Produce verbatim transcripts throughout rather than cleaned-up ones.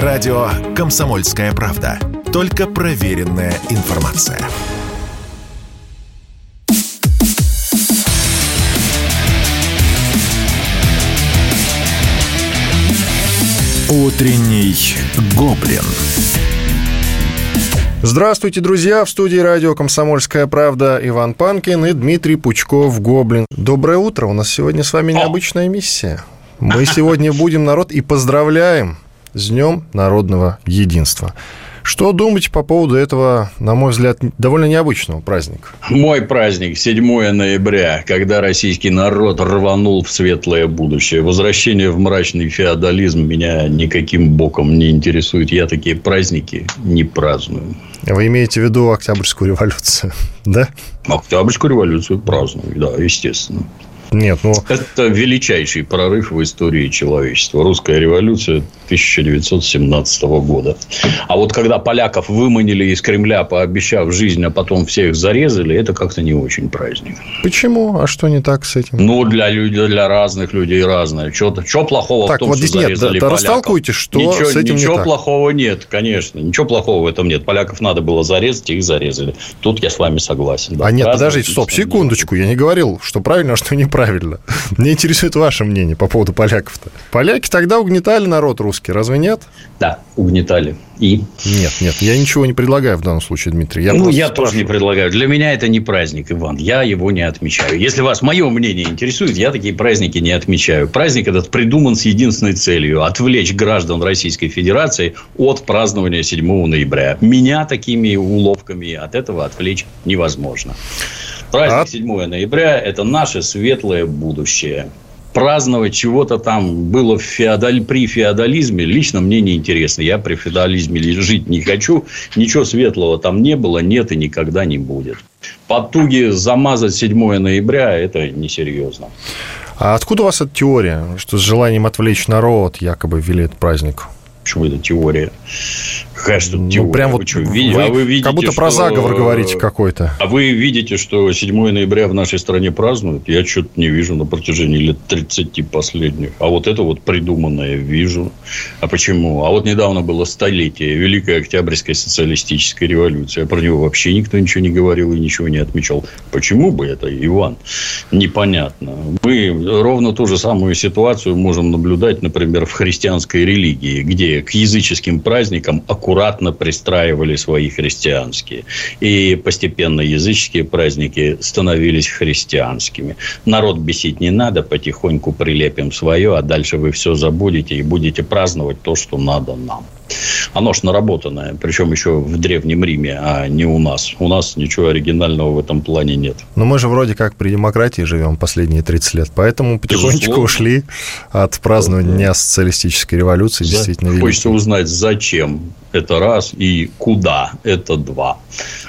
Радио «Комсомольская правда». Только проверенная информация. Утренний Гоблин. Здравствуйте, друзья! В студии радио «Комсомольская правда» Иван Панкин и Дмитрий Пучков, Гоблин. Доброе утро! У нас сегодня с вами необычная миссия. Мы сегодня будем народ и поздравляем с Днем народного единства. Что думаете по поводу этого, на мой взгляд, довольно необычного праздника? Мой праздник, седьмое ноября, когда российский народ рванул в светлое будущее. Возвращение в мрачный феодализм меня никаким боком не интересует. Я такие праздники не праздную. Вы имеете в виду Октябрьскую революцию, да? Октябрьскую революцию праздную, да, естественно. Нет, ну... Это величайший прорыв в истории человечества. Русская революция тысяча девятьсот семнадцатого года. А вот когда поляков выманили из Кремля, пообещав жизнь, а потом всех зарезали, это как-то не очень праздник. Почему? А что не так с этим? Ну, для, людей, для разных людей разное. Что плохого так, в том, вот что здесь зарезали нет, да, поляков? Растолкуйте, что ничего, с этим ничего не так. Ничего плохого нет, конечно. Ничего плохого в этом нет. Поляков надо было зарезать, их зарезали. Тут я с вами согласен. Да, а нет, подождите, стоп, секундочку. Я не говорил, что правильно, а что неправильно. Правильно. Мне интересует ваше мнение по поводу поляков-то. Поляки тогда угнетали народ русский, разве нет? Да, угнетали. И? Нет, нет, я ничего не предлагаю в данном случае, Дмитрий. Я ну, я спрашиваю. Тоже не предлагаю. Для меня это не праздник, Иван. Я его не отмечаю. Если вас мое мнение интересует, я такие праздники не отмечаю. Праздник этот придуман с единственной целью – отвлечь граждан Российской Федерации от празднования седьмого ноября. Меня такими уловками от этого отвлечь невозможно. Праздник седьмого ноября – это наше светлое будущее. Праздновать чего-то там было в феодаль... при феодализме лично мне неинтересно. Я при феодализме жить не хочу. Ничего светлого там не было, нет и никогда не будет. Потуги замазать седьмое ноября – это несерьезно. А откуда у вас эта теория, что с желанием отвлечь народ якобы ввели этот праздник? Почему это теория? Какая же тут теория? Ну, прям вот вы, вы, а вы видите, как будто что... про заговор говорите какой-то. А вы видите, что седьмое ноября в нашей стране празднуют? Я что-то не вижу на протяжении лет тридцати последних. А вот это вот придуманное вижу. А почему? А вот недавно было столетие Великой Октябрьской социалистической революции. А про него вообще никто ничего не говорил и ничего не отмечал. Почему бы это, Иван? Непонятно. Мы ровно ту же самую ситуацию можем наблюдать, например, в христианской религии, где к языческим праздникам аккуратно пристраивали свои христианские. И постепенно языческие праздники становились христианскими. Народ бесить не надо, потихоньку прилепим свое, а дальше вы все забудете и будете праздновать то, что надо нам. Оно ж наработанное, причем еще в Древнем Риме, а не у нас. У нас ничего оригинального в этом плане нет. Но мы же вроде как при демократии живем последние тридцать лет, поэтому потихонечку Безусловно. Ушли от празднования Дня социалистической революции. Да. Действительно великий. Хочется узнать, зачем это раз и куда это два.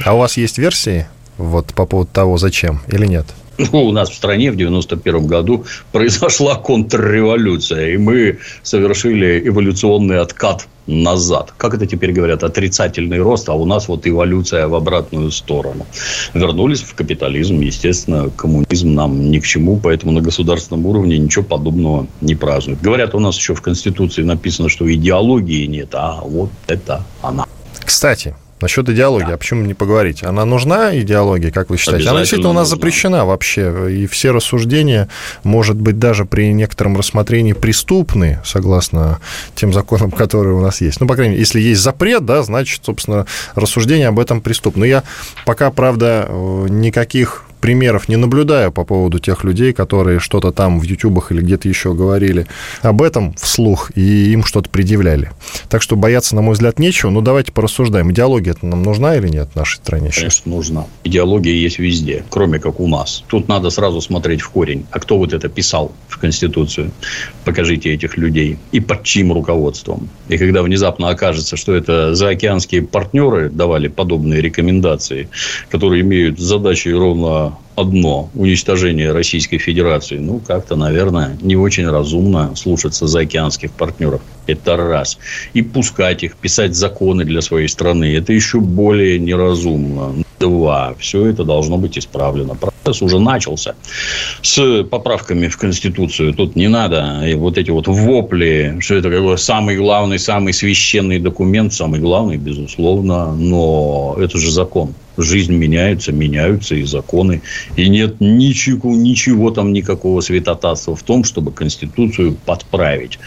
А у вас есть версии вот, по поводу того, зачем или нет? Ну, у нас в стране в девяносто первом году произошла контрреволюция, и мы совершили эволюционный откат назад. Как это теперь говорят? Отрицательный рост, а у нас вот эволюция в обратную сторону. Вернулись в капитализм, естественно, коммунизм нам ни к чему, поэтому на государственном уровне ничего подобного не празднуют. Говорят, у нас еще в Конституции написано, что идеологии нет, а вот это она. Кстати... Насчет идеологии, да. А почему не поговорить? Она нужна, идеология, как вы считаете? Она действительно у нас нужна. Запрещена вообще. И все рассуждения, может быть, даже при некотором рассмотрении преступны, согласно тем законам, которые у нас есть. Ну, по крайней мере, если есть запрет, да, значит, собственно, рассуждение об этом преступно. Но я пока, правда, никаких... примеров не наблюдаю по поводу тех людей, которые что-то там в ютубах или где-то еще говорили об этом вслух и им что-то предъявляли. Так что бояться, на мой взгляд, нечего. Но давайте порассуждаем. Идеология-то нам нужна или нет в нашей стране сейчас? Конечно, нужна. Идеология есть везде, кроме как у нас. Тут надо сразу смотреть в корень. А кто вот это писал в Конституцию? Покажите этих людей. И под чьим руководством? И когда внезапно окажется, что это заокеанские партнеры давали подобные рекомендации, которые имеют задачи ровно одно – уничтожение Российской Федерации. Ну, как-то, наверное, не очень разумно слушаться заокеанских партнеров. Это раз. И пускать их, писать законы для своей страны – это еще более неразумно. Два. Все это должно быть исправлено. уже начался с поправками в Конституцию. Тут не надо и вот эти вот вопли, что это какой самый главный, самый священный документ, самый главный, безусловно, но это же закон. Жизнь меняется, меняются и законы. И нет ничего, ничего там, никакого святотатства в том, чтобы Конституцию подправить.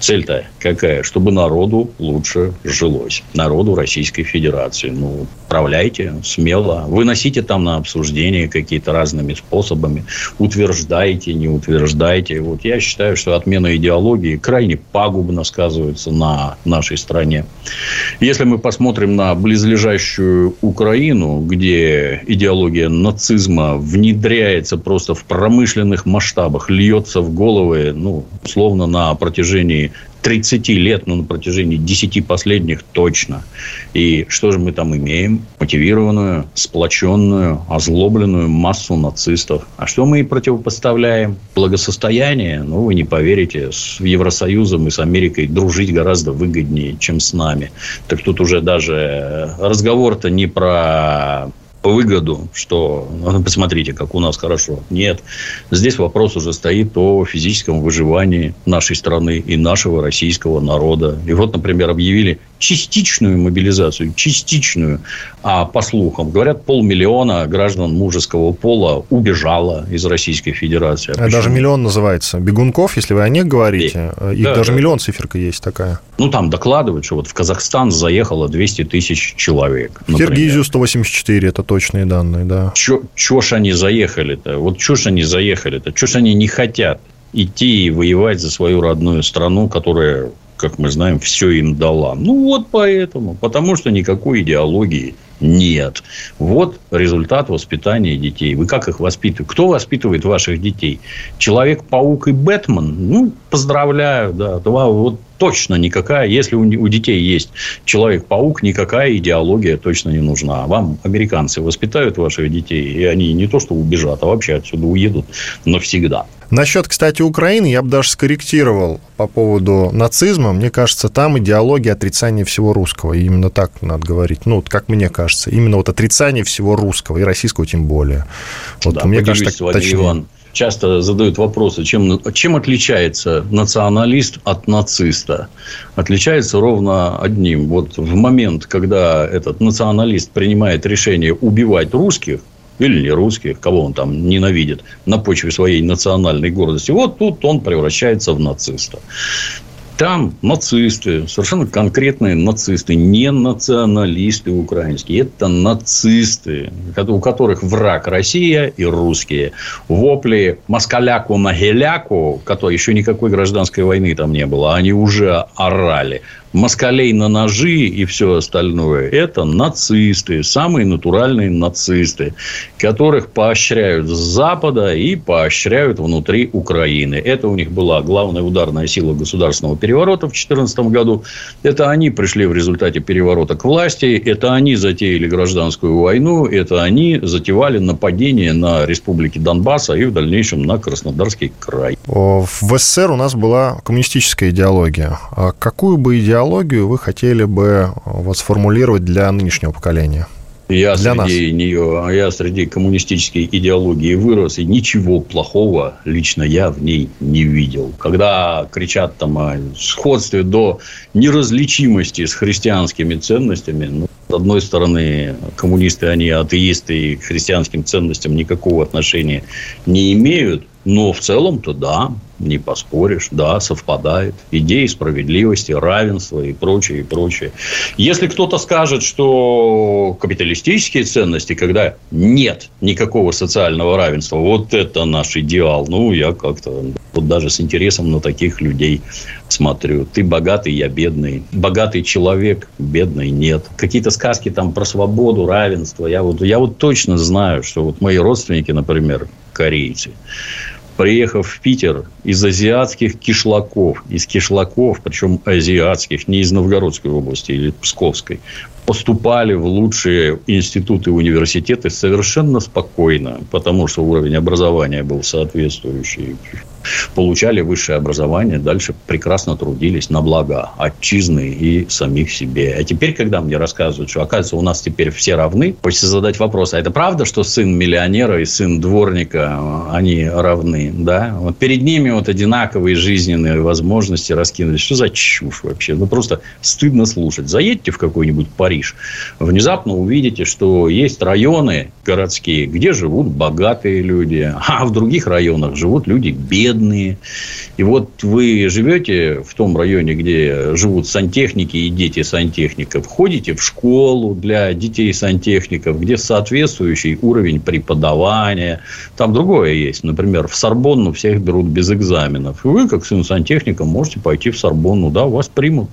Цель-то какая? Чтобы народу лучше жилось. Народу Российской Федерации. Ну, управляйте смело. Выносите там на обсуждение какие-то разными способами. Утверждайте, не утверждайте. Вот я считаю, что отмена идеологии крайне пагубно сказывается на нашей стране. Если мы посмотрим на близлежащую Украину, где идеология нацизма внедряется просто в промышленных масштабах, льется в головы, ну, условно, на протяжении тридцать лет, но ну, на протяжении десять последних точно. И что же мы там имеем? Мотивированную, сплоченную, озлобленную массу нацистов. А что мы и противопоставляем? Благосостояние? Ну, вы не поверите, с Евросоюзом и с Америкой дружить гораздо выгоднее, чем с нами. Так тут уже даже разговор-то не про... выгоду, что ну, посмотрите, как у нас хорошо. Нет. Здесь вопрос уже стоит о физическом выживании нашей страны и нашего российского народа. И вот, например, объявили частичную мобилизацию. Частичную. А по слухам, говорят, полмиллиона граждан мужеского пола убежало из Российской Федерации. А даже миллион называется. Бегунков, если вы о них говорите. И, их да, даже да. Миллион циферка есть такая. Ну, там докладывают, что вот в Казахстан заехало двести тысяч человек. В Киргизию сто восемьдесят четыре. Это точные данные, да. Чё, чё ж они заехали-то? Вот чё ж они заехали-то? Чё ж они не хотят идти и воевать за свою родную страну, которая, как мы знаем, все им дала? Ну, вот поэтому. Потому что никакой идеологии нет. Вот результат воспитания детей. Вы как их воспитываете? Кто воспитывает ваших детей? Человек-паук и Бэтмен? Ну, поздравляю, да. Два, вот точно никакая. Если у детей есть Человек-паук, никакая идеология точно не нужна. Вам американцы воспитают ваших детей, и они не то что убежат, а вообще отсюда уедут навсегда. Насчет, кстати, Украины я бы даже скорректировал по поводу нацизма. Мне кажется, там идеология отрицания всего русского. И именно так надо говорить. Ну, вот как мне кажется. Именно вот отрицание всего русского. И российского тем более. Вот, да, мне кажется, так точнее. Иван, часто задают вопросы, чем, чем отличается националист от нациста. Отличается ровно одним. Вот в момент, когда этот националист принимает решение убивать русских, или не русских, кого он там ненавидит на почве своей национальной гордости, вот тут он превращается в нациста. Там нацисты, совершенно конкретные нацисты, не националисты украинские. Это нацисты, у которых враг Россия и русские. Вопли москаляку-могиляку, которые еще никакой гражданской войны там не было, они уже орали. Москалей на ножи и все остальное – это нацисты, самые натуральные нацисты, которых поощряют с Запада и поощряют внутри Украины. Это у них была главная ударная сила государственного переворота в две тысячи четырнадцатом году. Это они пришли в результате переворота к власти, это они затеяли гражданскую войну, это они затевали нападение на республики Донбасса и в дальнейшем на Краснодарский край. В СССР у нас была коммунистическая идеология. А какую бы идеологию вы хотели бы вот сформулировать для нынешнего поколения? Я среди нее, я среди коммунистической идеологии вырос, и ничего плохого лично я в ней не видел. Когда кричат там о сходстве до неразличимости с христианскими ценностями, ну, с одной стороны, коммунисты, они атеисты и к христианским ценностям никакого отношения не имеют, но в целом-то да, не поспоришь, да, совпадает. Идеи справедливости, равенства и прочее, и прочее. Если кто-то скажет, что капиталистические ценности, когда нет никакого социального равенства, вот это наш идеал, ну, я как-то вот даже с интересом на таких людей смотрю. Ты богатый, я бедный. Богатый человек, бедный нет. Какие-то сказки там про свободу, равенство. Я вот, я вот точно знаю, что вот мои родственники, например, корейцы, приехав в Питер из азиатских кишлаков, из кишлаков, причем азиатских, не из Новгородской области или Псковской, поступали в лучшие институты и университеты совершенно спокойно, потому что уровень образования был соответствующий. получали высшее образование, дальше прекрасно трудились на благо отчизны и самих себе. А теперь, когда мне рассказывают, что, оказывается, у нас теперь все равны, хочется задать вопрос, а это правда, что сын миллионера и сын дворника, они равны? Да? Вот перед ними вот одинаковые жизненные возможности раскинулись. Что за чушь вообще? Ну, просто стыдно слушать. Заедьте в какой-нибудь Париж, внезапно увидите, что есть районы городские, где живут богатые люди, а в других районах живут люди бедные. И вот вы живете в том районе, где живут сантехники и дети сантехников, ходите в школу для детей сантехников, где соответствующий уровень преподавания. Там другое есть. Например, в Сорбонну всех берут без экзаменов. И вы, как сын сантехника, можете пойти в Сорбонну, да, вас примут.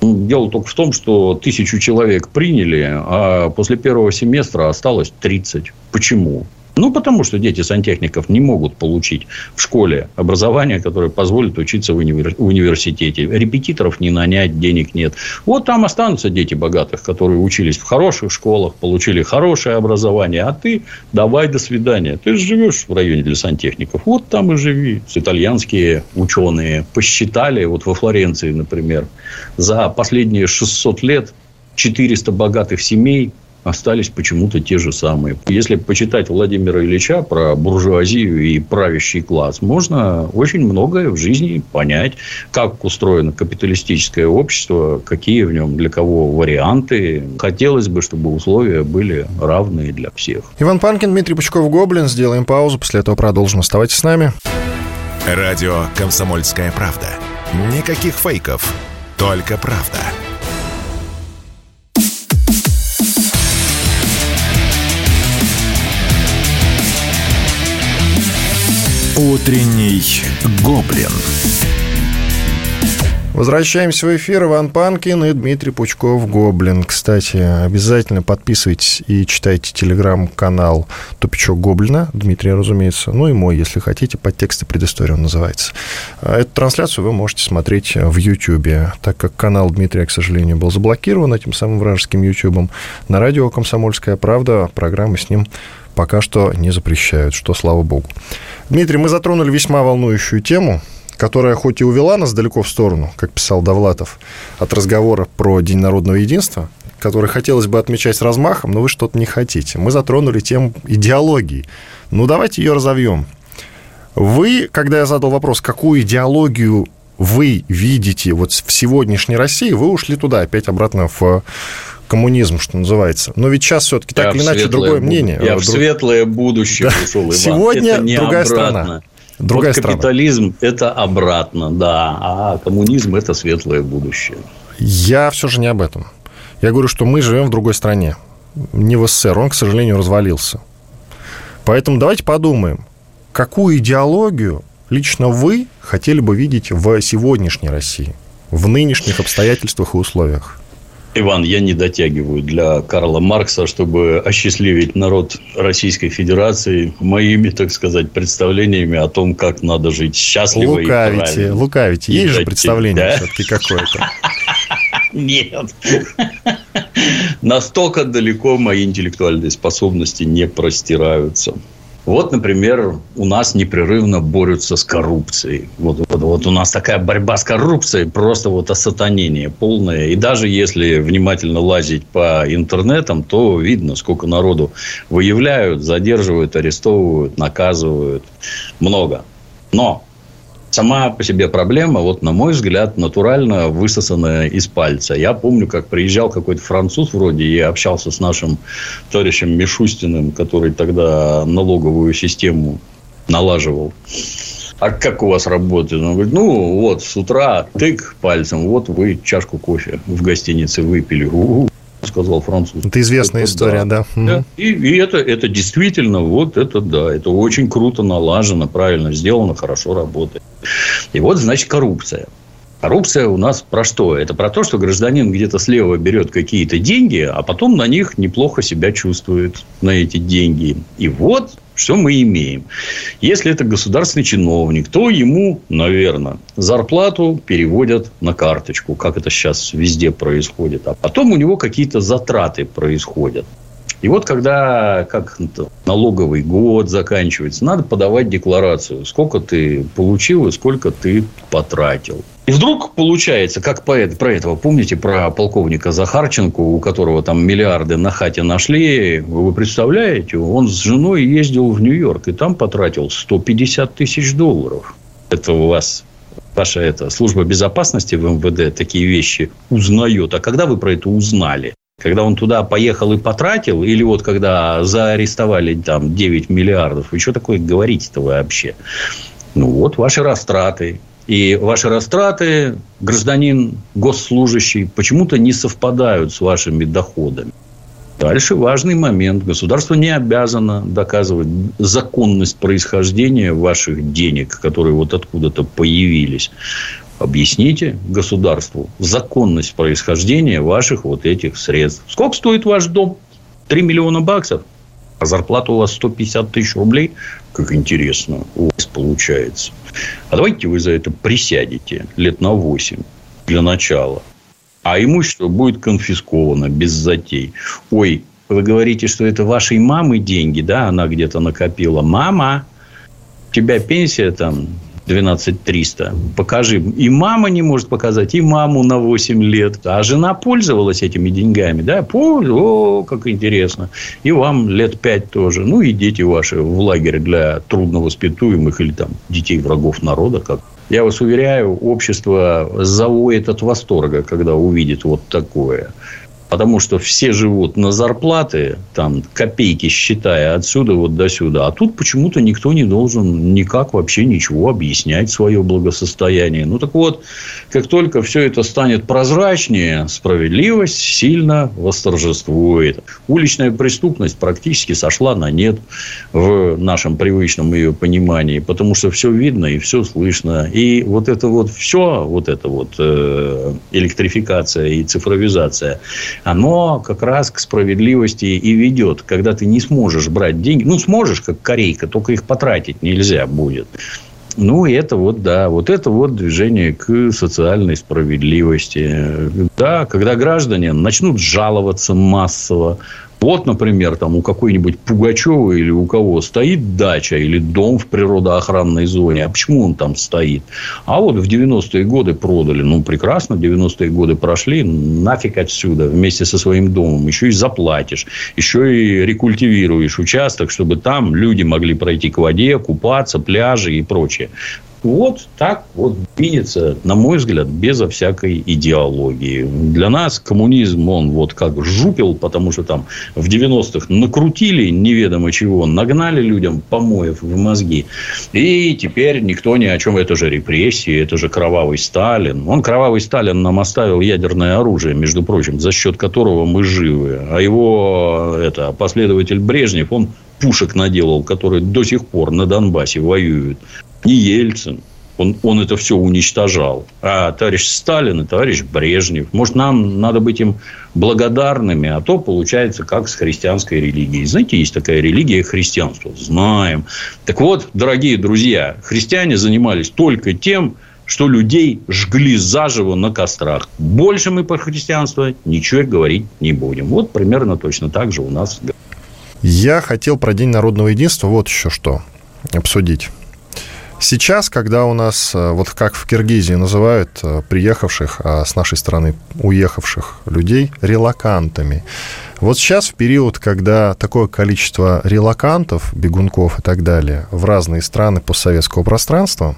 Дело только в том, что тысячу человек приняли, а после первого семестра осталось тридцать. Почему? Ну, потому что дети сантехников не могут получить в школе образование, которое позволит учиться в универ... университете. Репетиторов не нанять, денег нет. Вот там останутся дети богатых, которые учились в хороших школах, получили хорошее образование. А ты давай до свидания. Ты же живешь в районе для сантехников. Вот там и живи. Итальянские ученые посчитали, вот во Флоренции, например, за последние шестьсот лет четыреста богатых семей остались почему-то те же самые. Если почитать Владимира Ильича про буржуазию и правящий класс, можно очень многое в жизни понять. Как устроено капиталистическое общество, какие в нем для кого варианты. Хотелось бы, чтобы условия были равные для всех. Иван Панкин, Дмитрий Пучков, Гоблин. Сделаем паузу, после этого продолжим. Оставайтесь с нами. Радио «Комсомольская правда». Никаких фейков, только правда. Утренний Гоблин. Возвращаемся в эфир. Иван Панкин и Дмитрий Пучков, Гоблин. Кстати, обязательно подписывайтесь и читайте телеграм-канал «Тупичок Гоблина», Дмитрия, разумеется. Ну и мой, если хотите, подтексты предыстории он называется. Эту трансляцию вы можете смотреть в Ютьюбе, так как канал Дмитрия, к сожалению, был заблокирован этим самым вражеским Ютьюбом. На радио «Комсомольская правда» программы с ним пока что не запрещают, что слава богу. Дмитрий, мы затронули весьма волнующую тему, которая хоть и увела нас далеко в сторону, как писал Довлатов, от разговора про День народного единства, который хотелось бы отмечать с размахом, но вы что-то не хотите. Мы затронули тему идеологии. Ну, давайте ее разовьем. Вы, когда я задал вопрос, какую идеологию вы видите вот в сегодняшней России, вы ушли туда, опять обратно в коммунизм, что называется. Но ведь сейчас все-таки так или иначе другое мнение. Я в светлое будущее ушел, Иван. Сегодня другая страна. Другая вот страна. Капитализм – это обратно, да, а коммунизм – это светлое будущее. Я все же не об этом. Я говорю, что мы живем в другой стране, не в СССР. Он, к сожалению, развалился. Поэтому давайте подумаем, какую идеологию лично вы хотели бы видеть в сегодняшней России, в нынешних обстоятельствах и условиях? Иван, я не дотягиваю для Карла Маркса, чтобы осчастливить народ Российской Федерации моими, так сказать, представлениями о том, как надо жить счастливо и правильно. Лукавите, лукавите. Есть же представление все-таки какое-то. Нет. Настолько далеко мои интеллектуальные способности не простираются. Вот, например, у нас непрерывно борются с коррупцией. Вот, вот, вот у нас такая борьба с коррупцией, просто вот осатанение полное. И даже если внимательно лазить по интернетам, то видно, сколько народу выявляют, задерживают, арестовывают, наказывают. Много. Но сама по себе проблема, вот, на мой взгляд, натурально высосанная из пальца. Я помню, как приезжал какой-то француз вроде и общался с нашим товарищем Мишустиным, который тогда налоговую систему налаживал. А как у вас работает? Он говорит, ну, вот, с утра тык пальцем, вот вы чашку кофе в гостинице выпили. У-у-у. Сказал француз. Это известная это, история, да. да. И, и это, это действительно, вот это да, это очень круто налажено, правильно сделано, хорошо работает. И вот, значит, коррупция. Коррупция у нас про что? Это про то, что гражданин где-то слева берет какие-то деньги, а потом на них неплохо себя чувствует, на эти деньги. И вот что мы имеем. Если это государственный чиновник, то ему, наверное, зарплату переводят на карточку, как это сейчас везде происходит. А потом у него какие-то затраты происходят. И вот когда как налоговый год заканчивается, надо подавать декларацию, сколько ты получил и сколько ты потратил. И вдруг получается, как поэт, про этого, помните, про полковника Захарченко, у которого там миллиарды на хате нашли, вы представляете, он с женой ездил в Нью-Йорк и там потратил сто пятьдесят тысяч долларов. Это у вас, ваша это, служба безопасности в эм вэ дэ такие вещи узнает. А когда вы про это узнали? Когда он туда поехал и потратил, или вот когда заарестовали там девять миллиардов, вы что такое говорите-то вы вообще? Ну вот ваши растраты. И ваши растраты, гражданин, госслужащий, почему-то не совпадают с вашими доходами. Дальше важный момент. Государство не обязано доказывать законность происхождения ваших денег, которые вот откуда-то появились. Объясните государству законность происхождения ваших вот этих средств. Сколько стоит ваш дом? три миллиона баксов. А зарплата у вас сто пятьдесят тысяч рублей. Как интересно у вас получается. А давайте вы за это присядете лет на восемь для начала. А имущество будет конфисковано без затей. Ой, вы говорите, что это вашей мамы деньги, да? Она где-то накопила. Мама, у тебя пенсия там двенадцать триста. Покажи. И мама не может показать, и маму на восемь лет. А жена пользовалась этими деньгами. Да? О, как интересно. И вам лет пять тоже. Ну, и дети ваши в лагерь для трудновоспитуемых или там детей врагов народа. Как. Я вас уверяю, общество завоет от восторга, когда увидит вот такое. Потому что все живут на зарплаты, там копейки считая отсюда вот до сюда. А тут почему-то никто не должен никак вообще ничего объяснять свое благосостояние. Ну, так вот, как только все это станет прозрачнее, справедливость сильно восторжествует. Уличная преступность практически сошла на нет в нашем привычном ее понимании. Потому что все видно и все слышно. И вот это вот все, вот это вот э, электрификация и цифровизация – оно как раз к справедливости и ведет. Когда ты не сможешь брать деньги. Ну, сможешь, как корейка, только их потратить нельзя будет. Ну, и это вот, да. Вот это вот движение к социальной справедливости. Да, когда граждане начнут жаловаться массово. Вот, например, там у какой-нибудь Пугачева или у кого стоит дача или дом в природоохранной зоне. А почему он там стоит? А вот в девяностые годы продали. Ну, прекрасно, девяностые годы прошли. Нафиг отсюда вместе со своим домом. Еще и заплатишь. Еще и рекультивируешь участок, чтобы там люди могли пройти к воде, купаться, пляжи и прочее. Вот так вот двинется, на мой взгляд, безо всякой идеологии. Для нас коммунизм, он вот как жупел, потому что там в девяностых накрутили неведомо чего, нагнали людям помоев в мозги. И теперь никто ни о чем. Это же репрессии, это же кровавый Сталин. Он, кровавый Сталин, нам оставил ядерное оружие, между прочим, за счет которого мы живы. А его это, последователь Брежнев, он пушек наделал, которые до сих пор на Донбассе воюют. Не Ельцин. Он, он это все уничтожал. А товарищ Сталин и товарищ Брежнев. Может, нам надо быть им благодарными, а то получается как с христианской религией. Знаете, есть такая религия христианства. Знаем. Так вот, дорогие друзья, христиане занимались только тем, что людей жгли заживо на кострах. Больше мы про христианство ничего говорить не будем. Вот примерно точно так же у нас. Я хотел про День народного единства вот еще что обсудить. Сейчас, когда у нас, вот как в Киргизии называют приехавших, а с нашей стороны уехавших людей, релокантами. Вот сейчас в период, когда такое количество релокантов, бегунков и так далее в разные страны постсоветского пространства,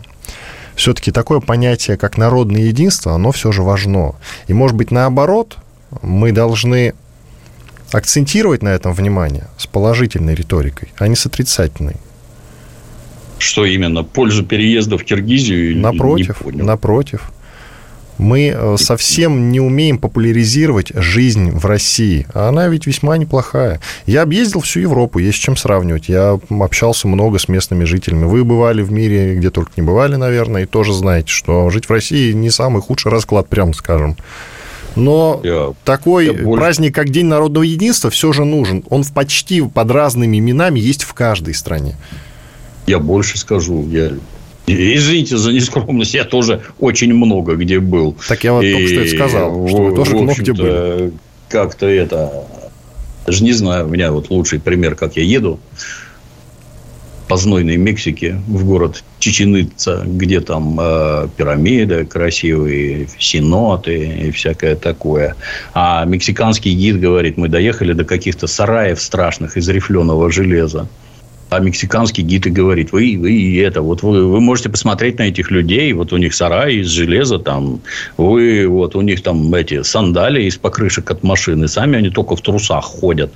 все-таки такое понятие, как народное единство, оно все же важно. И, может быть, наоборот, мы должны акцентировать на этом внимание с положительной риторикой, а не с отрицательной. Что именно? Пользу переезда в Киргизию? Напротив, напротив. Мы совсем не умеем популяризировать жизнь в России. А она ведь весьма неплохая. Я объездил всю Европу, есть с чем сравнивать. Я общался много с местными жителями. Вы бывали в мире, где только не бывали, наверное, и тоже знаете, что жить в России не самый худший расклад, прямо скажем. Но я, такой я более... праздник, как День народного единства, все же нужен. Он в почти под разными именами есть в каждой стране. Я больше скажу, я... извините за нескромность, я тоже очень много где был. Так я вам вот только что это сказал, что вы тоже в, в общем-то, много где были. Как-то это Даже не знаю, у меня вот лучший пример, как я еду по знойной Мексике в город Чичен-Ица, где там э, пирамиды красивые, сеноты и всякое такое. А мексиканский гид говорит, мы доехали до каких-то сараев страшных из рифленого железа. А мексиканский гид и говорит, вы, вы это, вот вы, вы можете посмотреть на этих людей, вот у них сараи из железа, там, вы, вот у них там эти сандалии из покрышек от машины, сами они только в трусах ходят.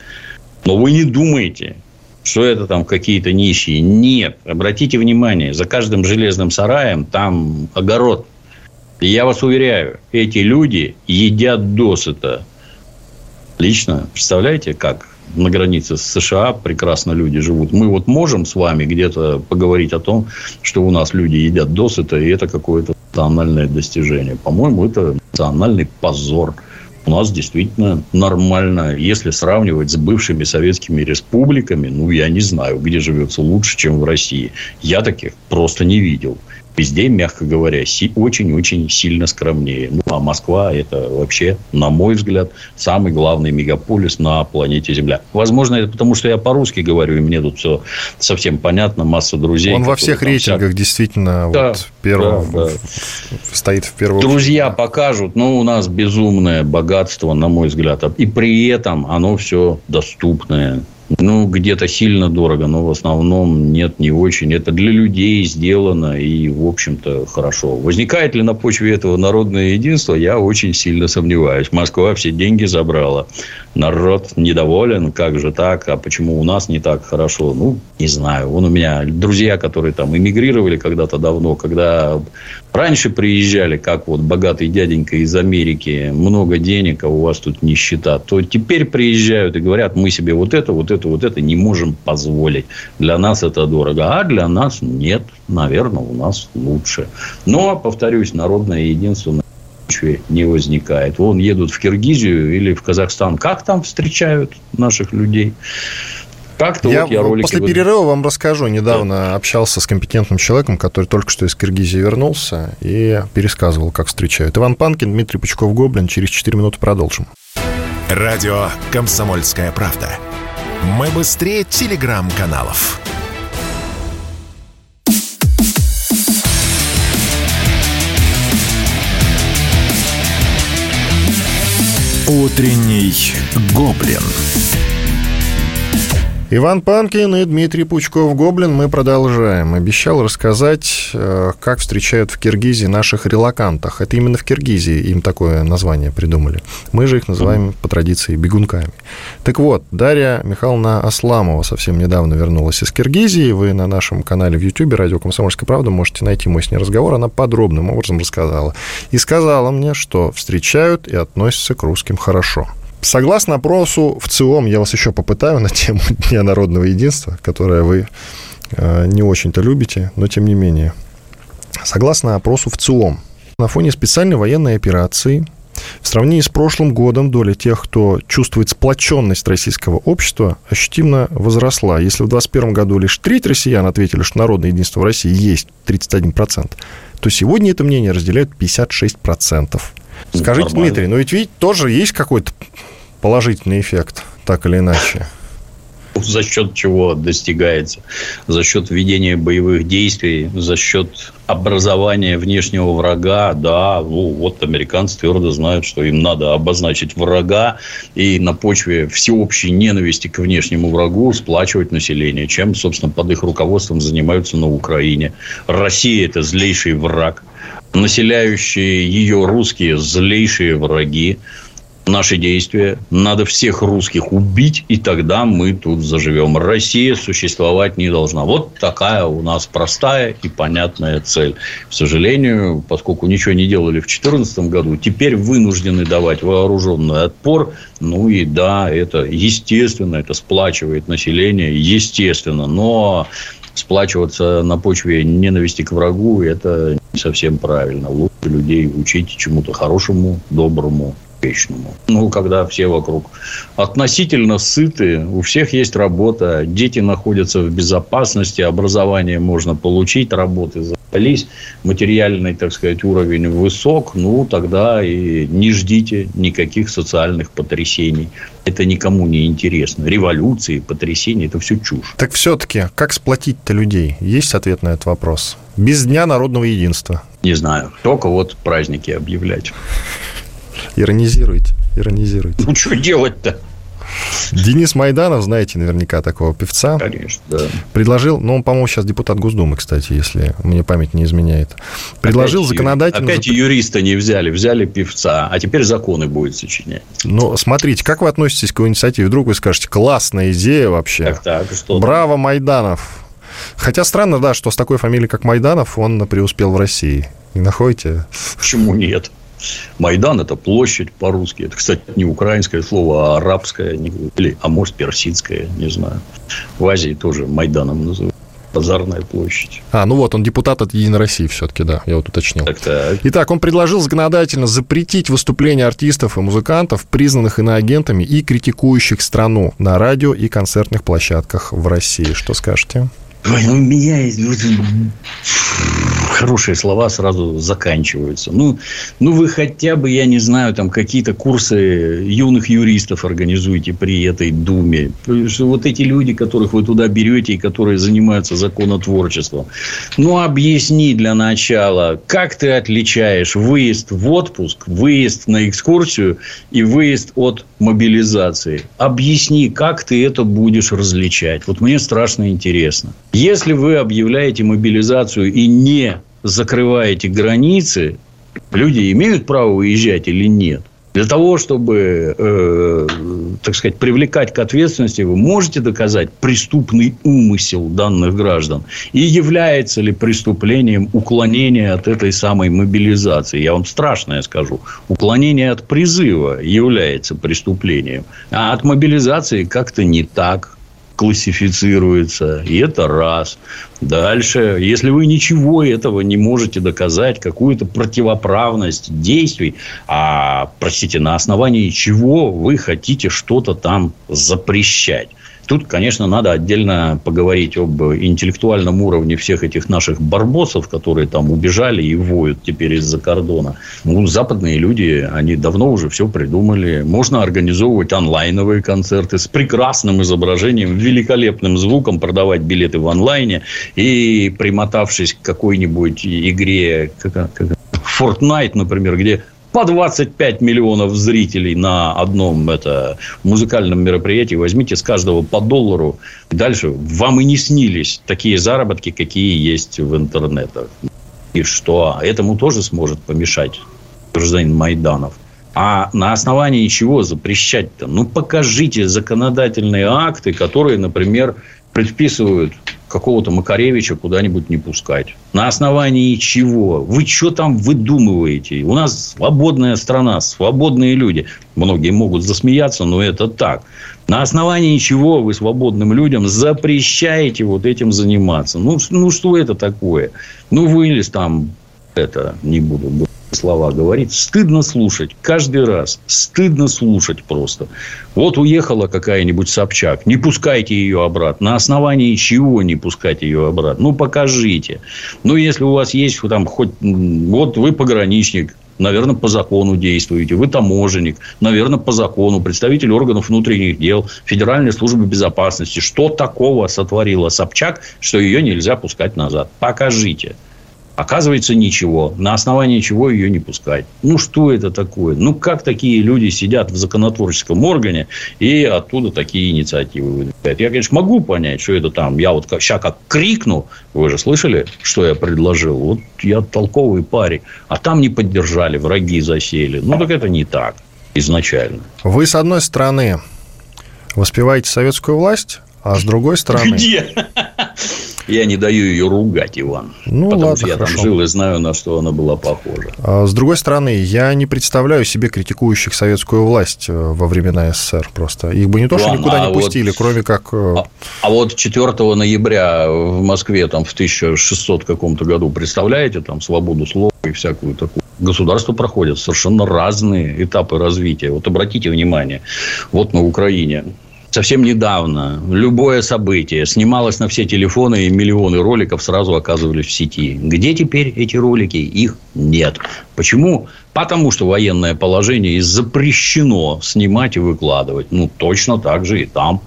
Но вы не думаете, что это там какие-то нищие. Нет. Обратите внимание, за каждым железным сараем там огород. И я вас уверяю, эти люди едят досыта. Лично. Представляете, как на границе с США прекрасно люди живут. Мы вот можем с вами где-то поговорить о том, что у нас люди едят досыта, и это какое-то национальное достижение. По-моему, это национальный позор. У нас действительно нормально, если сравнивать с бывшими советскими республиками, ну, я не знаю, где живется лучше, чем в России. Я таких просто не видел. Везде, мягко говоря, очень-очень сильно скромнее. Ну, а Москва – это вообще, на мой взгляд, самый главный мегаполис на планете Земля. Возможно, это потому, что я по-русски говорю, и мне тут все совсем понятно, масса друзей. Он во всех рейтингах вся... действительно да, вот, первым, да, да. стоит в первую очередь. Друзья покажут, но ну, у нас безумное богатство, на мой взгляд. И при этом оно все доступное. Ну, где-то сильно дорого, но в основном нет, не очень. Это для людей сделано и, в общем-то, хорошо. Возникает ли на почве этого народное единство, я очень сильно сомневаюсь. Москва все деньги забрала. Народ недоволен, как же так, а почему у нас не так хорошо? Ну, не знаю. Вон у меня друзья, которые там эмигрировали когда-то давно, когда раньше приезжали, как вот богатый дяденька из Америки, много денег, а у вас тут нищета, то теперь приезжают и говорят, мы себе вот это, вот это, это, вот это не можем позволить. Для нас это дорого. А для нас нет. Наверное, у нас лучше. Но, повторюсь, народное единство на почве не возникает. Вон едут в Киргизию или в Казахстан. Как там встречают наших людей? Как-то я, вот я ролики... После перерыва вам расскажу. Недавно да. общался с компетентным человеком, который только что из Киргизии вернулся и пересказывал, как встречают. Иван Панкин, Дмитрий Пучков, Гоблин. Через четыре минуты продолжим. Радио «Комсомольская правда». Мы быстрее телеграм-каналов. Утренний Гоблин. Иван Панкин и Дмитрий Пучков. Гоблин, мы продолжаем. Обещал рассказать, как встречают в Киргизии наших релокантов. Это именно в Киргизии им такое название придумали. Мы же их называем по традиции бегунками. Так вот, Дарья Михайловна Асламова совсем недавно вернулась из Киргизии. Вы на нашем канале в Ютьюбе «Радио Комсомольская правда» можете найти мой с ней разговор. Она подробным образом рассказала. И сказала мне, что встречают и относятся к русским хорошо. Согласно опросу ВЦИОМ, я вас еще попытаю на тему Дня народного единства, которое вы не очень-то любите, но тем не менее. Согласно опросу ВЦИОМ, на фоне специальной военной операции, в сравнении с прошлым годом, доля тех, кто чувствует сплоченность российского общества, ощутимо возросла. Если в двадцать первом году лишь треть россиян ответили, что народное единство в России есть, тридцать один процент, то сегодня это мнение разделяют пятьдесят шесть процентов. Скажите, нормально. Дмитрий, но ведь, ведь тоже есть какой-то положительный эффект, так или иначе? За счет чего достигается? За счет ведения боевых действий, за счет образования внешнего врага. Да, ну, вот американцы твердо знают, что им надо обозначить врага и на почве всеобщей ненависти к внешнему врагу сплачивать население. Чем, собственно, под их руководством занимаются на Украине. Россия – это злейший враг. Населяющие ее русские злейшие враги. Наши действия. Надо всех русских убить, и тогда мы тут заживем. Россия существовать не должна. Вот такая у нас простая и понятная цель. К сожалению, поскольку ничего не делали в две тысячи четырнадцатом году, теперь вынуждены давать вооруженный отпор. Ну и да, это естественно, это сплачивает население, естественно. Но сплачиваться на почве ненависти к врагу – это не совсем правильно. Лучше людей учить чему-то хорошему, доброму. Ну, когда все вокруг относительно сыты, у всех есть работа, дети находятся в безопасности, образование можно получить, работы Если материальный, так сказать, уровень высок, ну, тогда и не ждите никаких социальных потрясений. Это никому не интересно. Революции, потрясения – это все чушь. Так все-таки, как сплотить-то людей? Есть ответ на этот вопрос? Без Дня народного единства. Не знаю. Только вот праздники объявлять. Иронизируйте, иронизируйте. Ну, что делать-то? Денис Майданов, знаете наверняка такого певца. Конечно, да. Предложил, ну, он, по-моему, сейчас депутат Госдумы, кстати, если мне память не изменяет. Предложил опять законодательно... Опять юриста не взяли, взяли певца, а теперь законы будет сочинять. Ну, смотрите, как вы относитесь к его инициативе? Вдруг вы скажете, классная идея вообще. Так, так, что браво, там? Майданов. Хотя странно, да, что с такой фамилией, как Майданов, он преуспел в России. Не находите? Почему нет? Майдан – это площадь по-русски. Это, кстати, не украинское слово, а арабское. Или, а может, персидское, не знаю. В Азии тоже Майданом называют. Базарная площадь. А, ну вот, он депутат от «Единой России» все-таки, да, я вот уточнил. Так-так. Итак, он предложил законодательно запретить выступления артистов и музыкантов, признанных иноагентами и критикующих страну, на радио и концертных площадках в России. Что скажете? Ой, у меня есть... Хорошие слова сразу заканчиваются. Ну, ну, вы хотя бы, я не знаю, там какие-то курсы юных юристов организуете при этой Думе. Что вот эти люди, которых вы туда берете и которые занимаются законотворчеством. Ну, объясни для начала, как ты отличаешь выезд в отпуск, выезд на экскурсию и выезд от мобилизации. Объясни, как ты это будешь различать. Вот мне страшно интересно. Если вы объявляете мобилизацию и не закрываете границы, люди имеют право уезжать или нет? Для того, чтобы, э, так сказать, привлекать к ответственности, вы можете доказать преступный умысел данных граждан? И является ли преступлением уклонение от этой самой мобилизации? Я вам страшное скажу. Уклонение от призыва является преступлением. А от мобилизации как-то не так классифицируется. И это раз. Дальше. Если вы ничего этого не можете доказать, какую-то противоправность действий, а, простите, на основании чего вы хотите что-то там запрещать? Тут, конечно, надо отдельно поговорить об интеллектуальном уровне всех этих наших барбосов, которые там убежали и воют теперь из-за кордона. Ну, западные люди, они давно уже все придумали. Можно организовывать онлайновые концерты с прекрасным изображением, великолепным звуком, продавать билеты в онлайне. И примотавшись к какой-нибудь игре, как, как, Fortnite, например, где... По двадцать пять миллионов зрителей на одном это, музыкальном мероприятии. Возьмите с каждого по доллару. Дальше вам и не снились такие заработки, какие есть в интернетах. И что? Этому тоже сможет помешать гражданин Майданов. А на основании чего запрещать-то? Ну, покажите законодательные акты, которые, например, предписывают... какого-то Макаревича куда-нибудь не пускать. На основании чего? Вы что там выдумываете? У нас свободная страна, свободные люди. Многие могут засмеяться, но это так. На основании чего вы свободным людям запрещаете вот этим заниматься? Ну, ну что это такое? Ну, вылез там... Это не буду слова говорить. Стыдно слушать. Каждый раз. Стыдно слушать просто. Вот уехала какая-нибудь Собчак. Не пускайте ее обратно. На основании чего не пускать ее обратно? Ну, покажите. Ну, если у вас есть там хоть... Вот вы пограничник. Наверное, по закону действуете. Вы таможенник. Наверное, по закону. Представитель органов внутренних дел. Федеральной службы безопасности. Что такого сотворила Собчак, что ее нельзя пускать назад? Покажите. Оказывается, ничего. На основании чего ее не пускать? Ну, что это такое? Ну, как такие люди сидят в законотворческом органе и оттуда такие инициативы выдвигают? Я, конечно, могу понять, что это там. Я вот сейчас как крикну. Вы же слышали, что я предложил? Вот я толковый парень. А там не поддержали, враги засели. Ну, так это не так изначально. Вы, с одной стороны, воспеваете советскую власть, а с другой стороны... Где? Я не даю ее ругать, Иван. Ну, потому ладно, что я хорошо. Там жил и знаю, на что она была похожа. А, с другой стороны, я не представляю себе критикующих советскую власть во времена СССР просто. Их бы не то, Иван, что никуда а не пустили, вот, кроме как... А, а вот четвёртого ноября в Москве там, в тысяча шестисотом каком-то году, представляете, там свободу слова и всякую такую. Государства проходят совершенно разные этапы развития. Вот обратите внимание, вот на Украине... совсем недавно любое событие снималось на все телефоны, и миллионы роликов сразу оказывались в сети. Где теперь эти ролики? Их нет. Почему? Потому что военное положение запрещено снимать и выкладывать. Ну, точно так же и там.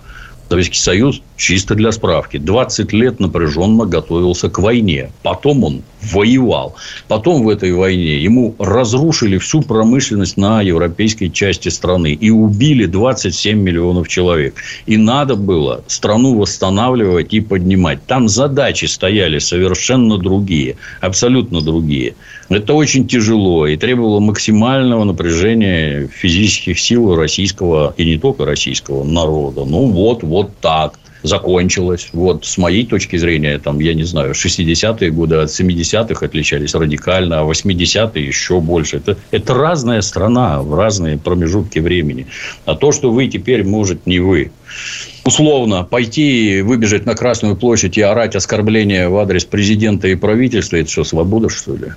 Советский Союз, чисто для справки, двадцать лет напряженно готовился к войне. Потом он воевал. Потом в этой войне ему разрушили всю промышленность на европейской части страны. И убили двадцать семь миллионов человек. И надо было страну восстанавливать и поднимать. Там задачи стояли совершенно другие. Абсолютно другие. Это очень тяжело. И требовало максимального напряжения физических сил российского, и не только российского, народа. Ну, вот, вот так. Закончилось. Вот с моей точки зрения, там, я не знаю, шестидесятые годы от семидесятых отличались радикально, а восьмидесятые еще больше. Это, это разная страна в разные промежутки времени. А то, что вы теперь, может, не вы. Условно, пойти и выбежать на Красную площадь и орать оскорбления в адрес президента и правительства, это что, свобода, что ли?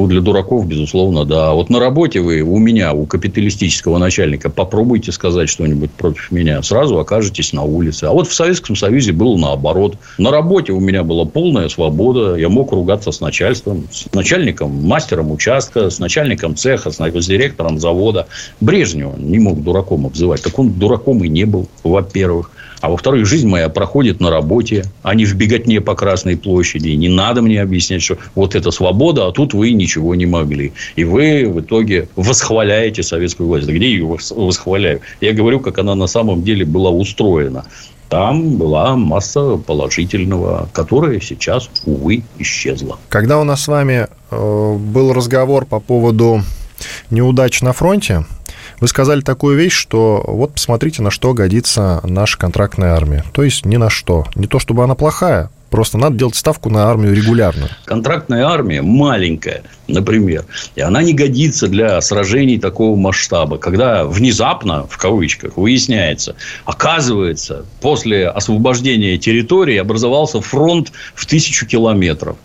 Для дураков, безусловно, да. Вот на работе вы у меня, у капиталистического начальника, попробуйте сказать что-нибудь против меня. Сразу окажетесь на улице. А вот в Советском Союзе было наоборот. На работе у меня была полная свобода. Я мог ругаться с начальством, с начальником, мастером участка, с начальником цеха, с директором завода. Брежнева не мог дураком обзывать. Так он дураком и не был, во-первых. А во-вторых, жизнь моя проходит на работе, а не в беготне по Красной площади. И не надо мне объяснять, что вот это свобода, а тут вы ничего не могли. И вы в итоге восхваляете советскую власть. Да где я ее восхваляю? Я говорю, как она на самом деле была устроена. Там была масса положительного, которая сейчас, увы, исчезла. Когда у нас с вами э, был разговор по поводу неудач на фронте, вы сказали такую вещь, что вот посмотрите, на что годится наша контрактная армия. То есть, ни на что. Не то, чтобы она плохая, просто надо делать ставку на армию регулярно. Контрактная армия маленькая, например, и она не годится для сражений такого масштаба, когда внезапно, в кавычках, выясняется, оказывается, после освобождения территории образовался фронт в тысячу километров.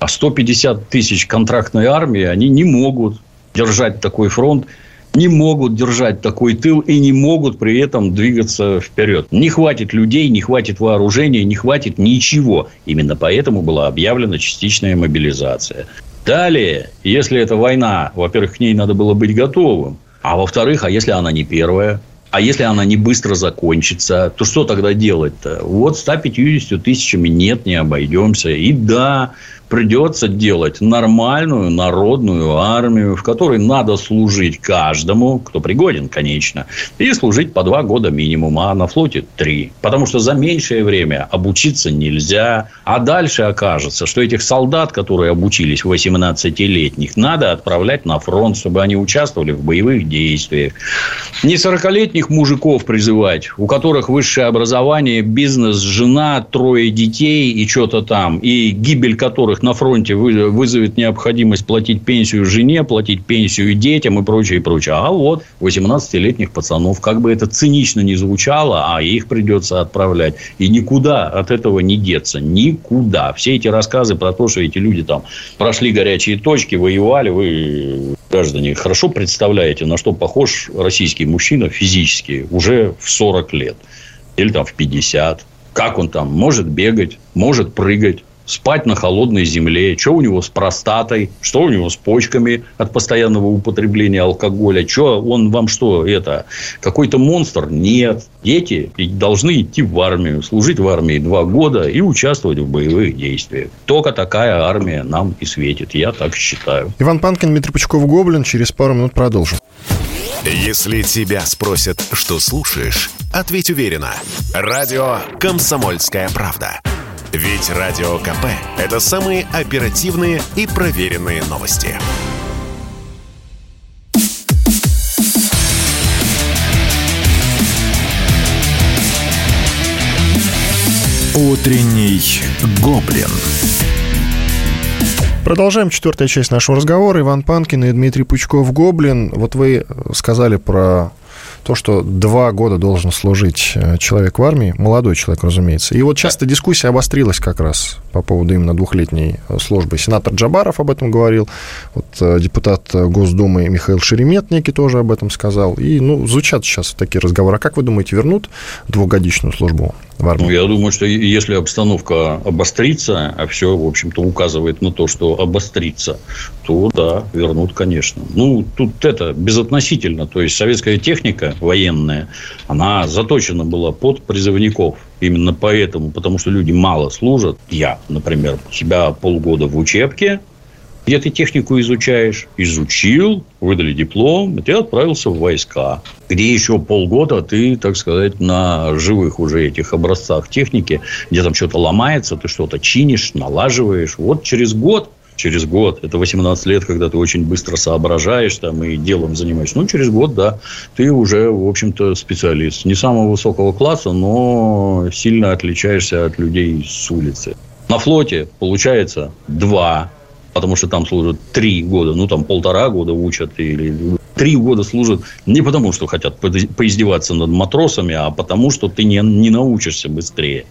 А сто пятьдесят тысяч контрактной армии, они не могут держать такой фронт, не могут держать такой тыл и не могут при этом двигаться вперед. Не хватит людей, не хватит вооружения, не хватит ничего. Именно поэтому была объявлена частичная мобилизация. Далее, если это война, во-первых, к ней надо было быть готовым. А во-вторых, а если она не первая? А если она не быстро закончится, то что тогда делать-то? Вот ста пятьюдесятью тысячами нет, не обойдемся. И да, придется делать нормальную народную армию, в которой надо служить каждому, кто пригоден, конечно. И служить по два года минимум, а на флоте три. Потому что за меньшее время обучиться нельзя. А дальше окажется, что этих солдат, которые обучились восемнадцатилетних, надо отправлять на фронт, чтобы они участвовали в боевых действиях. Не сорокалетних мужиков призывать, у которых высшее образование, бизнес, жена, трое детей и что-то там, и гибель которых на фронте вызовет необходимость платить пенсию жене, платить пенсию детям и прочее, и прочее. А вот восемнадцатилетних пацанов, как бы это цинично ни звучало, а их придется отправлять. И никуда от этого не деться. Никуда. Все эти рассказы про то, что эти люди там прошли горячие точки, воевали, вы, граждане, хорошо представляете, на что похож российский мужчина физически уже в сорок лет или там в пятьдесят. Как он там может бегать, может прыгать, спать на холодной земле, что у него с простатой, что у него с почками от постоянного употребления алкоголя, что он вам что, это, какой-то монстр? Нет. Дети должны идти в армию, служить в армии два года и участвовать в боевых действиях. Только такая армия нам и светит, я так считаю. Иван Панкин, Дмитрий Пучков, Гоблин. Через пару минут продолжим. Если тебя спросят, что слушаешь, ответь уверенно. Радио «Комсомольская правда». Ведь Радио КП – это самые оперативные и проверенные новости. Утренний Гоблин. Продолжаем четвертая часть нашего разговора. Иван Панкин и Дмитрий Пучков, Гоблин. Вот вы сказали про то, что два года должен служить человек в армии, молодой человек, разумеется. И вот часто дискуссия обострилась как раз по поводу именно двухлетней службы. Сенатор Джабаров об этом говорил, вот депутат Госдумы Михаил Шеремет некий тоже об этом сказал. И, ну, звучат сейчас такие разговоры. А как вы думаете, вернут двухгодичную службу в армии? Ну, я думаю, что если обстановка обострится, а все, в общем-то, указывает на то, что обострится, то да, вернут, конечно. Ну, тут это безотносительно. То есть, советская техника военная, она заточена была под призывников. Именно поэтому, потому что люди мало служат. Я, например, себя полгода в учебке, где ты технику изучаешь, изучил, выдали диплом, и ты отправился в войска. Где еще полгода ты, так сказать, на живых уже этих образцах техники, где там что-то ломается, ты что-то чинишь, налаживаешь. Вот через год, через год, это восемнадцать лет, когда ты очень быстро соображаешь там и делом занимаешься. Ну, через год, да, ты уже, в общем-то, специалист. Не самого высокого класса, но сильно отличаешься от людей с улицы. На флоте получается два. Потому что там служат три года, ну, там полтора года учат. Или три года служат не потому, что хотят поиздеваться над матросами, а потому, что ты не, не научишься быстрее.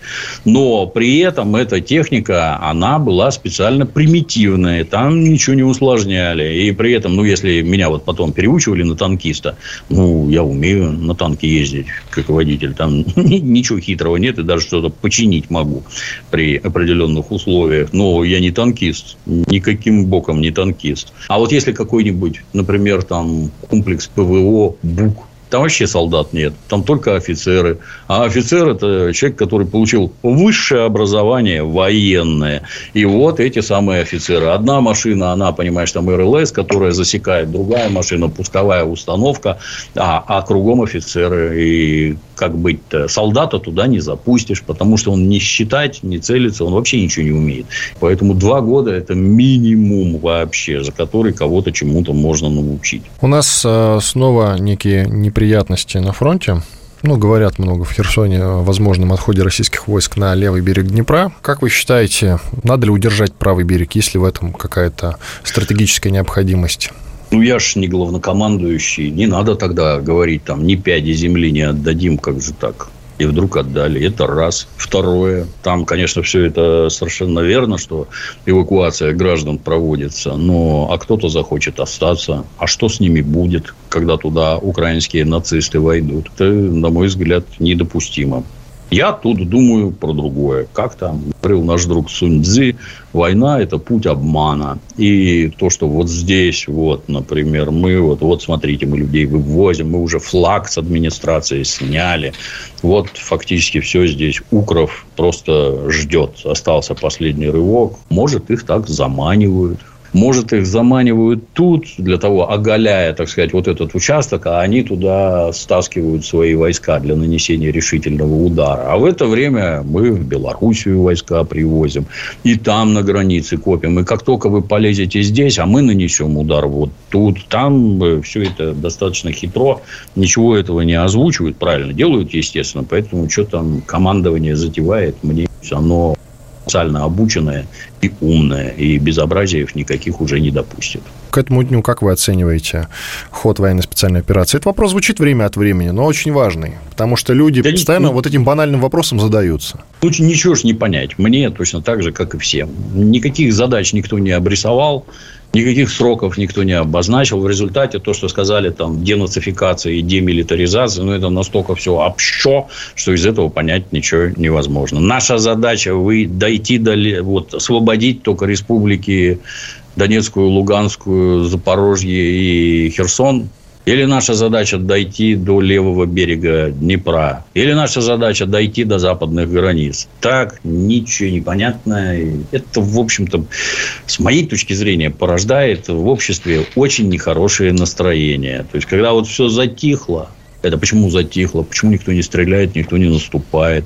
Но при этом эта техника, она была специально примитивная. Там ничего не усложняли. И при этом, ну, если меня вот потом переучивали на танкиста, ну, я умею на танке ездить, как водитель. Там ничего хитрого нет, и даже что-то починить могу при определенных условиях. Но я не танкист, никаких. Каким боком не танкист. А вот если какой-нибудь, например, там комплекс ПВО, БУК, там вообще солдат нет, там только офицеры. А офицер – это человек, который получил высшее образование военное. И вот эти самые офицеры. Одна машина, она, понимаешь, там РЛС, которая засекает. Другая машина, пусковая установка. А, а кругом офицеры. И как быть-то? Солдата туда не запустишь, потому что он не считать, не целится, он вообще ничего не умеет. Поэтому два года – это минимум вообще, за который кого-то чему-то можно научить. У нас э, снова некие неприятности. Приятности на фронте. Ну, говорят много в Херсоне о возможном отходе российских войск на левый берег Днепра. Как вы считаете, надо ли удержать правый берег, есть ли в этом какая-то стратегическая необходимость? Ну, я ж не главнокомандующий. Не надо тогда говорить, там, ни пяди земли не отдадим, как же так? И вдруг отдали. Это раз. Второе. Там, конечно, все это совершенно верно, что эвакуация граждан проводится. Но а кто-то захочет остаться. А что с ними будет, когда туда украинские нацисты войдут? Это, на мой взгляд, недопустимо. Я тут думаю про другое. Как там говорил наш друг Суньдзи, война – это путь обмана. И то, что вот здесь, вот, например, мы, вот, вот смотрите, мы людей вывозим, мы уже флаг с администрации сняли. Вот фактически все здесь. Укров просто ждет. Остался последний рывок. Может, их так заманивают. Может, их заманивают тут, для того, оголяя, так сказать, вот этот участок, а они туда стаскивают свои войска для нанесения решительного удара. А в это время мы в Белоруссию войска привозим, и там на границе копим. И как только вы полезете здесь, а мы нанесем удар вот тут, там все это достаточно хитро. Ничего этого не озвучивают, правильно делают, естественно. Поэтому, что там командование затевает, мне оно... специально обученная и умная, и безобразиев никаких уже не допустит. К этому дню как вы оцениваете ход военной специальной операции? Этот вопрос звучит время от времени, но очень важный, потому что люди да постоянно не... вот этим банальным вопросом задаются. Тут ничего ж не понять. Мне точно так же, как и всем. Никаких задач никто не обрисовал. Никаких сроков никто не обозначил. В результате то, что сказали, там, денацификация и демилитаризация, ну, это настолько все общо, что из этого понять ничего невозможно. Наша задача вы дойти до... Вот, освободить только республики Донецкую, Луганскую, Запорожье и Херсон. Или наша задача дойти до левого берега Днепра. Или наша задача дойти до западных границ. Так, ничего не понятно. Это, в общем-то, с моей точки зрения, порождает в обществе очень нехорошее настроение. То есть, когда вот все затихло. Это почему затихло? Почему никто не стреляет, никто не наступает?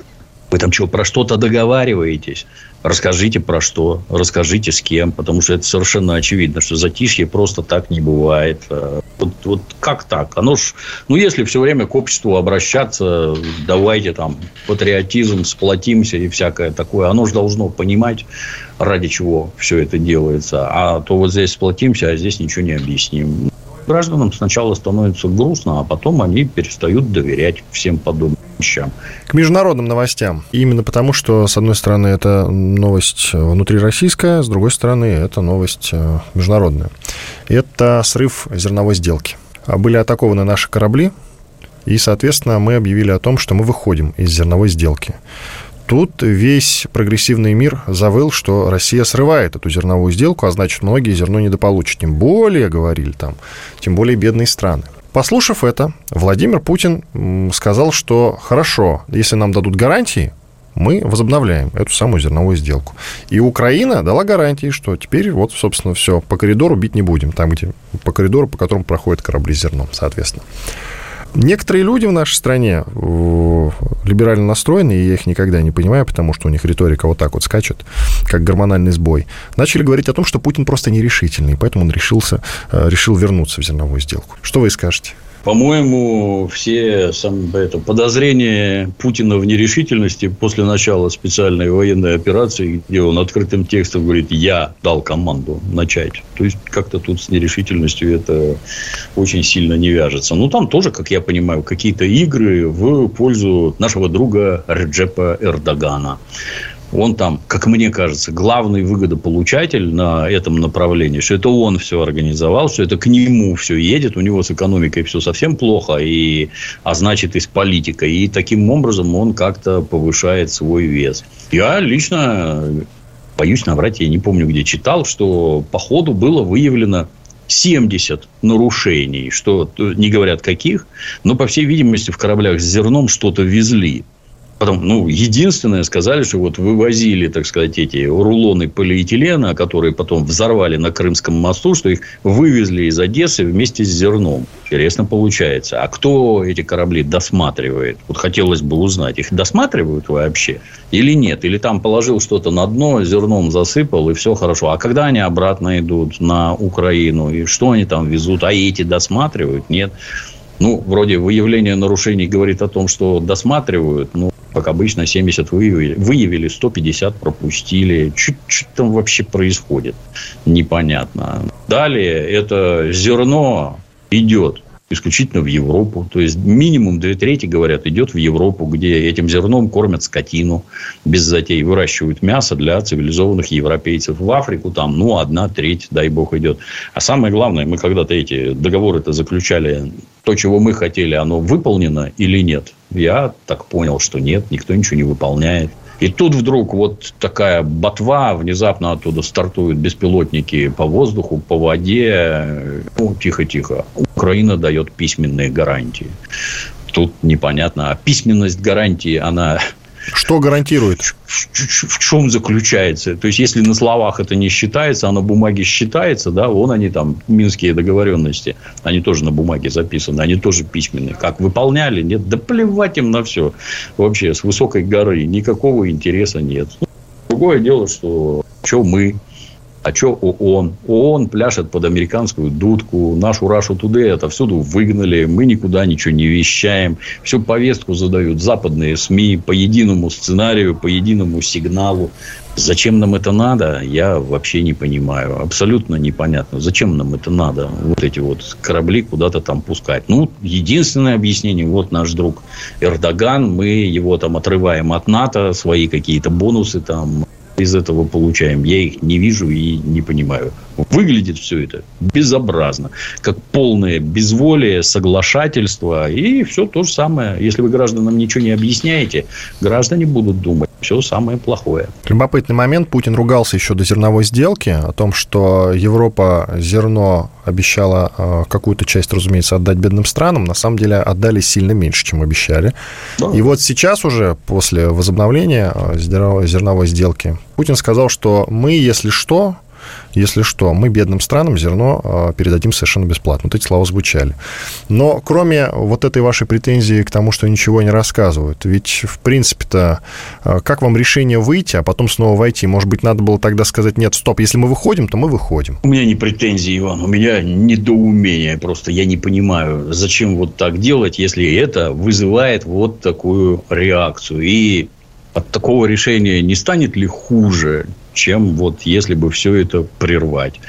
Вы там что, про что-то договариваетесь? Расскажите про что, расскажите с кем, потому что это совершенно очевидно, что затишье просто так не бывает. Вот, вот как так? Оно ж, ну, если все время к обществу обращаться, давайте там патриотизм, сплотимся и всякое такое, оно же должно понимать, ради чего все это делается. А то вот здесь сплотимся, а здесь ничего не объясним. гражданам сначала становится грустно, а потом они перестают доверять всем подобным вещам. К международным новостям. Именно потому, что, с одной стороны, это новость внутрироссийская, с другой стороны, это новость международная. Это срыв зерновой сделки. Были атакованы наши корабли, и, соответственно, мы объявили о том, что мы выходим из зерновой сделки. Тут весь прогрессивный мир завыл, что Россия срывает эту зерновую сделку, а значит, многие зерно недополучат. Тем более, говорили там, тем более бедные страны. Послушав это, Владимир Путин сказал, что хорошо, если нам дадут гарантии, мы возобновляем эту самую зерновую сделку. И Украина дала гарантии, что теперь вот, собственно, все, по коридору бить не будем. Там, где по коридору, по которому проходят корабли с зерном, соответственно. Некоторые люди в нашей стране либерально настроены, и я их никогда не понимаю, потому что у них риторика вот так вот скачет, как гормональный сбой, начали говорить о том, что Путин просто нерешительный, поэтому он решился, решил вернуться в зерновую сделку. Что вы скажете? По-моему, все сам, это, подозрения Путина в нерешительности после начала специальной военной операции, где он открытым текстом говорит: я дал команду начать. То есть, как-то тут с нерешительностью это очень сильно не вяжется. Но там тоже, как я понимаю, какие-то игры в пользу нашего друга Реджепа Эрдогана. Он там, как мне кажется, главный выгодополучатель на этом направлении, что это он все организовал, что это к нему все едет, у него с экономикой все совсем плохо, и, а значит, и с политикой. И таким образом он как-то повышает свой вес. Я лично, боюсь наврать, я не помню, где читал, что по ходу было выявлено семьдесят нарушений, что не говорят каких, но, по всей видимости, в кораблях с зерном что-то везли. Потом, ну, единственное, сказали, что вот вывозили, так сказать, эти рулоны полиэтилена, которые потом взорвали на Крымском мосту, что их вывезли из Одессы вместе с зерном. Интересно получается. А кто эти корабли досматривает? Вот хотелось бы узнать, их досматривают вообще или нет? Или там положил что-то на дно, зерном засыпал, и все хорошо. А когда они обратно идут на Украину, и что они там везут? А эти досматривают? Нет. Ну, вроде выявление нарушений говорит о том, что досматривают, но... Как обычно, семьдесят выявили, выявили, сто пятьдесят пропустили. Что там вообще происходит? Непонятно. Далее это зерно идет исключительно в Европу. То есть, минимум две трети, говорят, идет в Европу, где этим зерном кормят скотину без затей. Выращивают мясо для цивилизованных европейцев. В Африку там, ну, одна треть, дай бог, идет. А самое главное, мы когда-то эти договоры-то заключали. То, чего мы хотели, оно выполнено или нет? Я так понял, что нет, никто ничего не выполняет. И тут вдруг вот такая ботва, внезапно оттуда стартуют беспилотники по воздуху, по воде. Ну, тихо-тихо. Украина дает письменные гарантии. Тут непонятно. А письменность гарантии, она... Что гарантирует? В чем заключается? То есть, если на словах это не считается, а на бумаге считается, да, вон они там, минские договоренности, они тоже на бумаге записаны, они тоже письменные. Как выполняли? Нет, да плевать им на все. Вообще, с высокой горы никакого интереса нет. Другое дело, что что мы, а что ООН? ООН пляшет под американскую дудку. Нашу Russia Today отовсюду выгнали. Мы никуда ничего не вещаем. Всю повестку задают западные СМИ по единому сценарию, по единому сигналу. Зачем нам это надо, я вообще не понимаю. Абсолютно непонятно. Зачем нам это надо? Вот эти вот корабли куда-то там пускать. Ну, единственное объяснение. Вот наш друг Эрдоган. Мы его там отрываем от НАТО. Свои какие-то бонусы там из этого получаем. Я их не вижу и не понимаю. Выглядит все это безобразно. Как полное безволие, соглашательство. И все то же самое. Если вы гражданам ничего не объясняете, граждане будут думать все самое плохое. Любопытный момент. Путин ругался еще до зерновой сделки о том, что Европа зерно обещала какую-то часть, разумеется, отдать бедным странам. На самом деле отдали сильно меньше, чем обещали. Да. И вот сейчас уже, после возобновления зерновой сделки, Путин сказал, что мы, если что... Если что, мы бедным странам зерно передадим совершенно бесплатно. Вот эти слова звучали. Но кроме вот этой вашей претензии к тому, что ничего не рассказывают, ведь, в принципе-то, как вам решение выйти, а потом снова войти? Может быть, надо было тогда сказать: нет, стоп, если мы выходим, то мы выходим. У меня не претензии, Иван, у меня недоумение. Просто я не понимаю, зачем вот так делать, если это вызывает вот такую реакцию. И от такого решения не станет ли хуже, чем вот если бы все это прервать?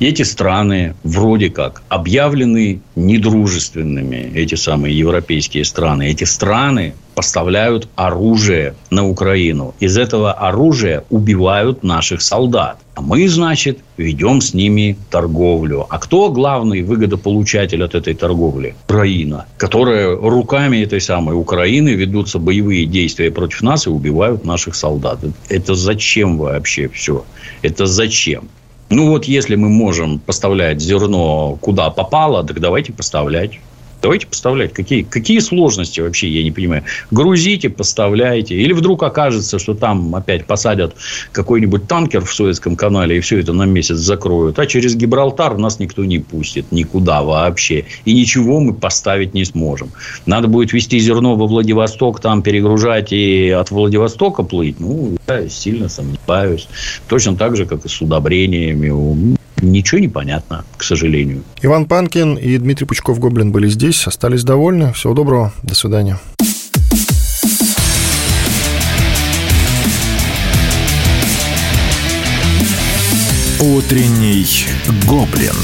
эти страны вроде как объявлены недружественными, эти самые европейские страны. Эти страны поставляют оружие на Украину. Из этого оружия убивают наших солдат. А мы, значит, ведем с ними торговлю. А кто главный выгодополучатель от этой торговли? Украина, которая руками этой самой Украины ведутся боевые действия против нас и убивают наших солдат. Это зачем вообще все? Это зачем? Ну, вот если мы можем поставлять зерно куда попало, так давайте поставлять. Давайте поставлять. Какие, какие сложности вообще, я не понимаю. Грузите, поставляйте. Или вдруг окажется, что там опять посадят какой-нибудь танкер в Суэцком канале, и все это на месяц закроют. А через Гибралтар нас никто не пустит. Никуда вообще. И ничего мы поставить не сможем. Надо будет везти зерно во Владивосток, там перегружать и от Владивостока плыть. Ну, я сильно сомневаюсь. Точно так же, как и с удобрениями. Ничего не понятно, к сожалению. Иван Панкин и Дмитрий Пучков, Гоблин, были здесь. Остались довольны. Всего доброго. До свидания. Утренний Гоблин.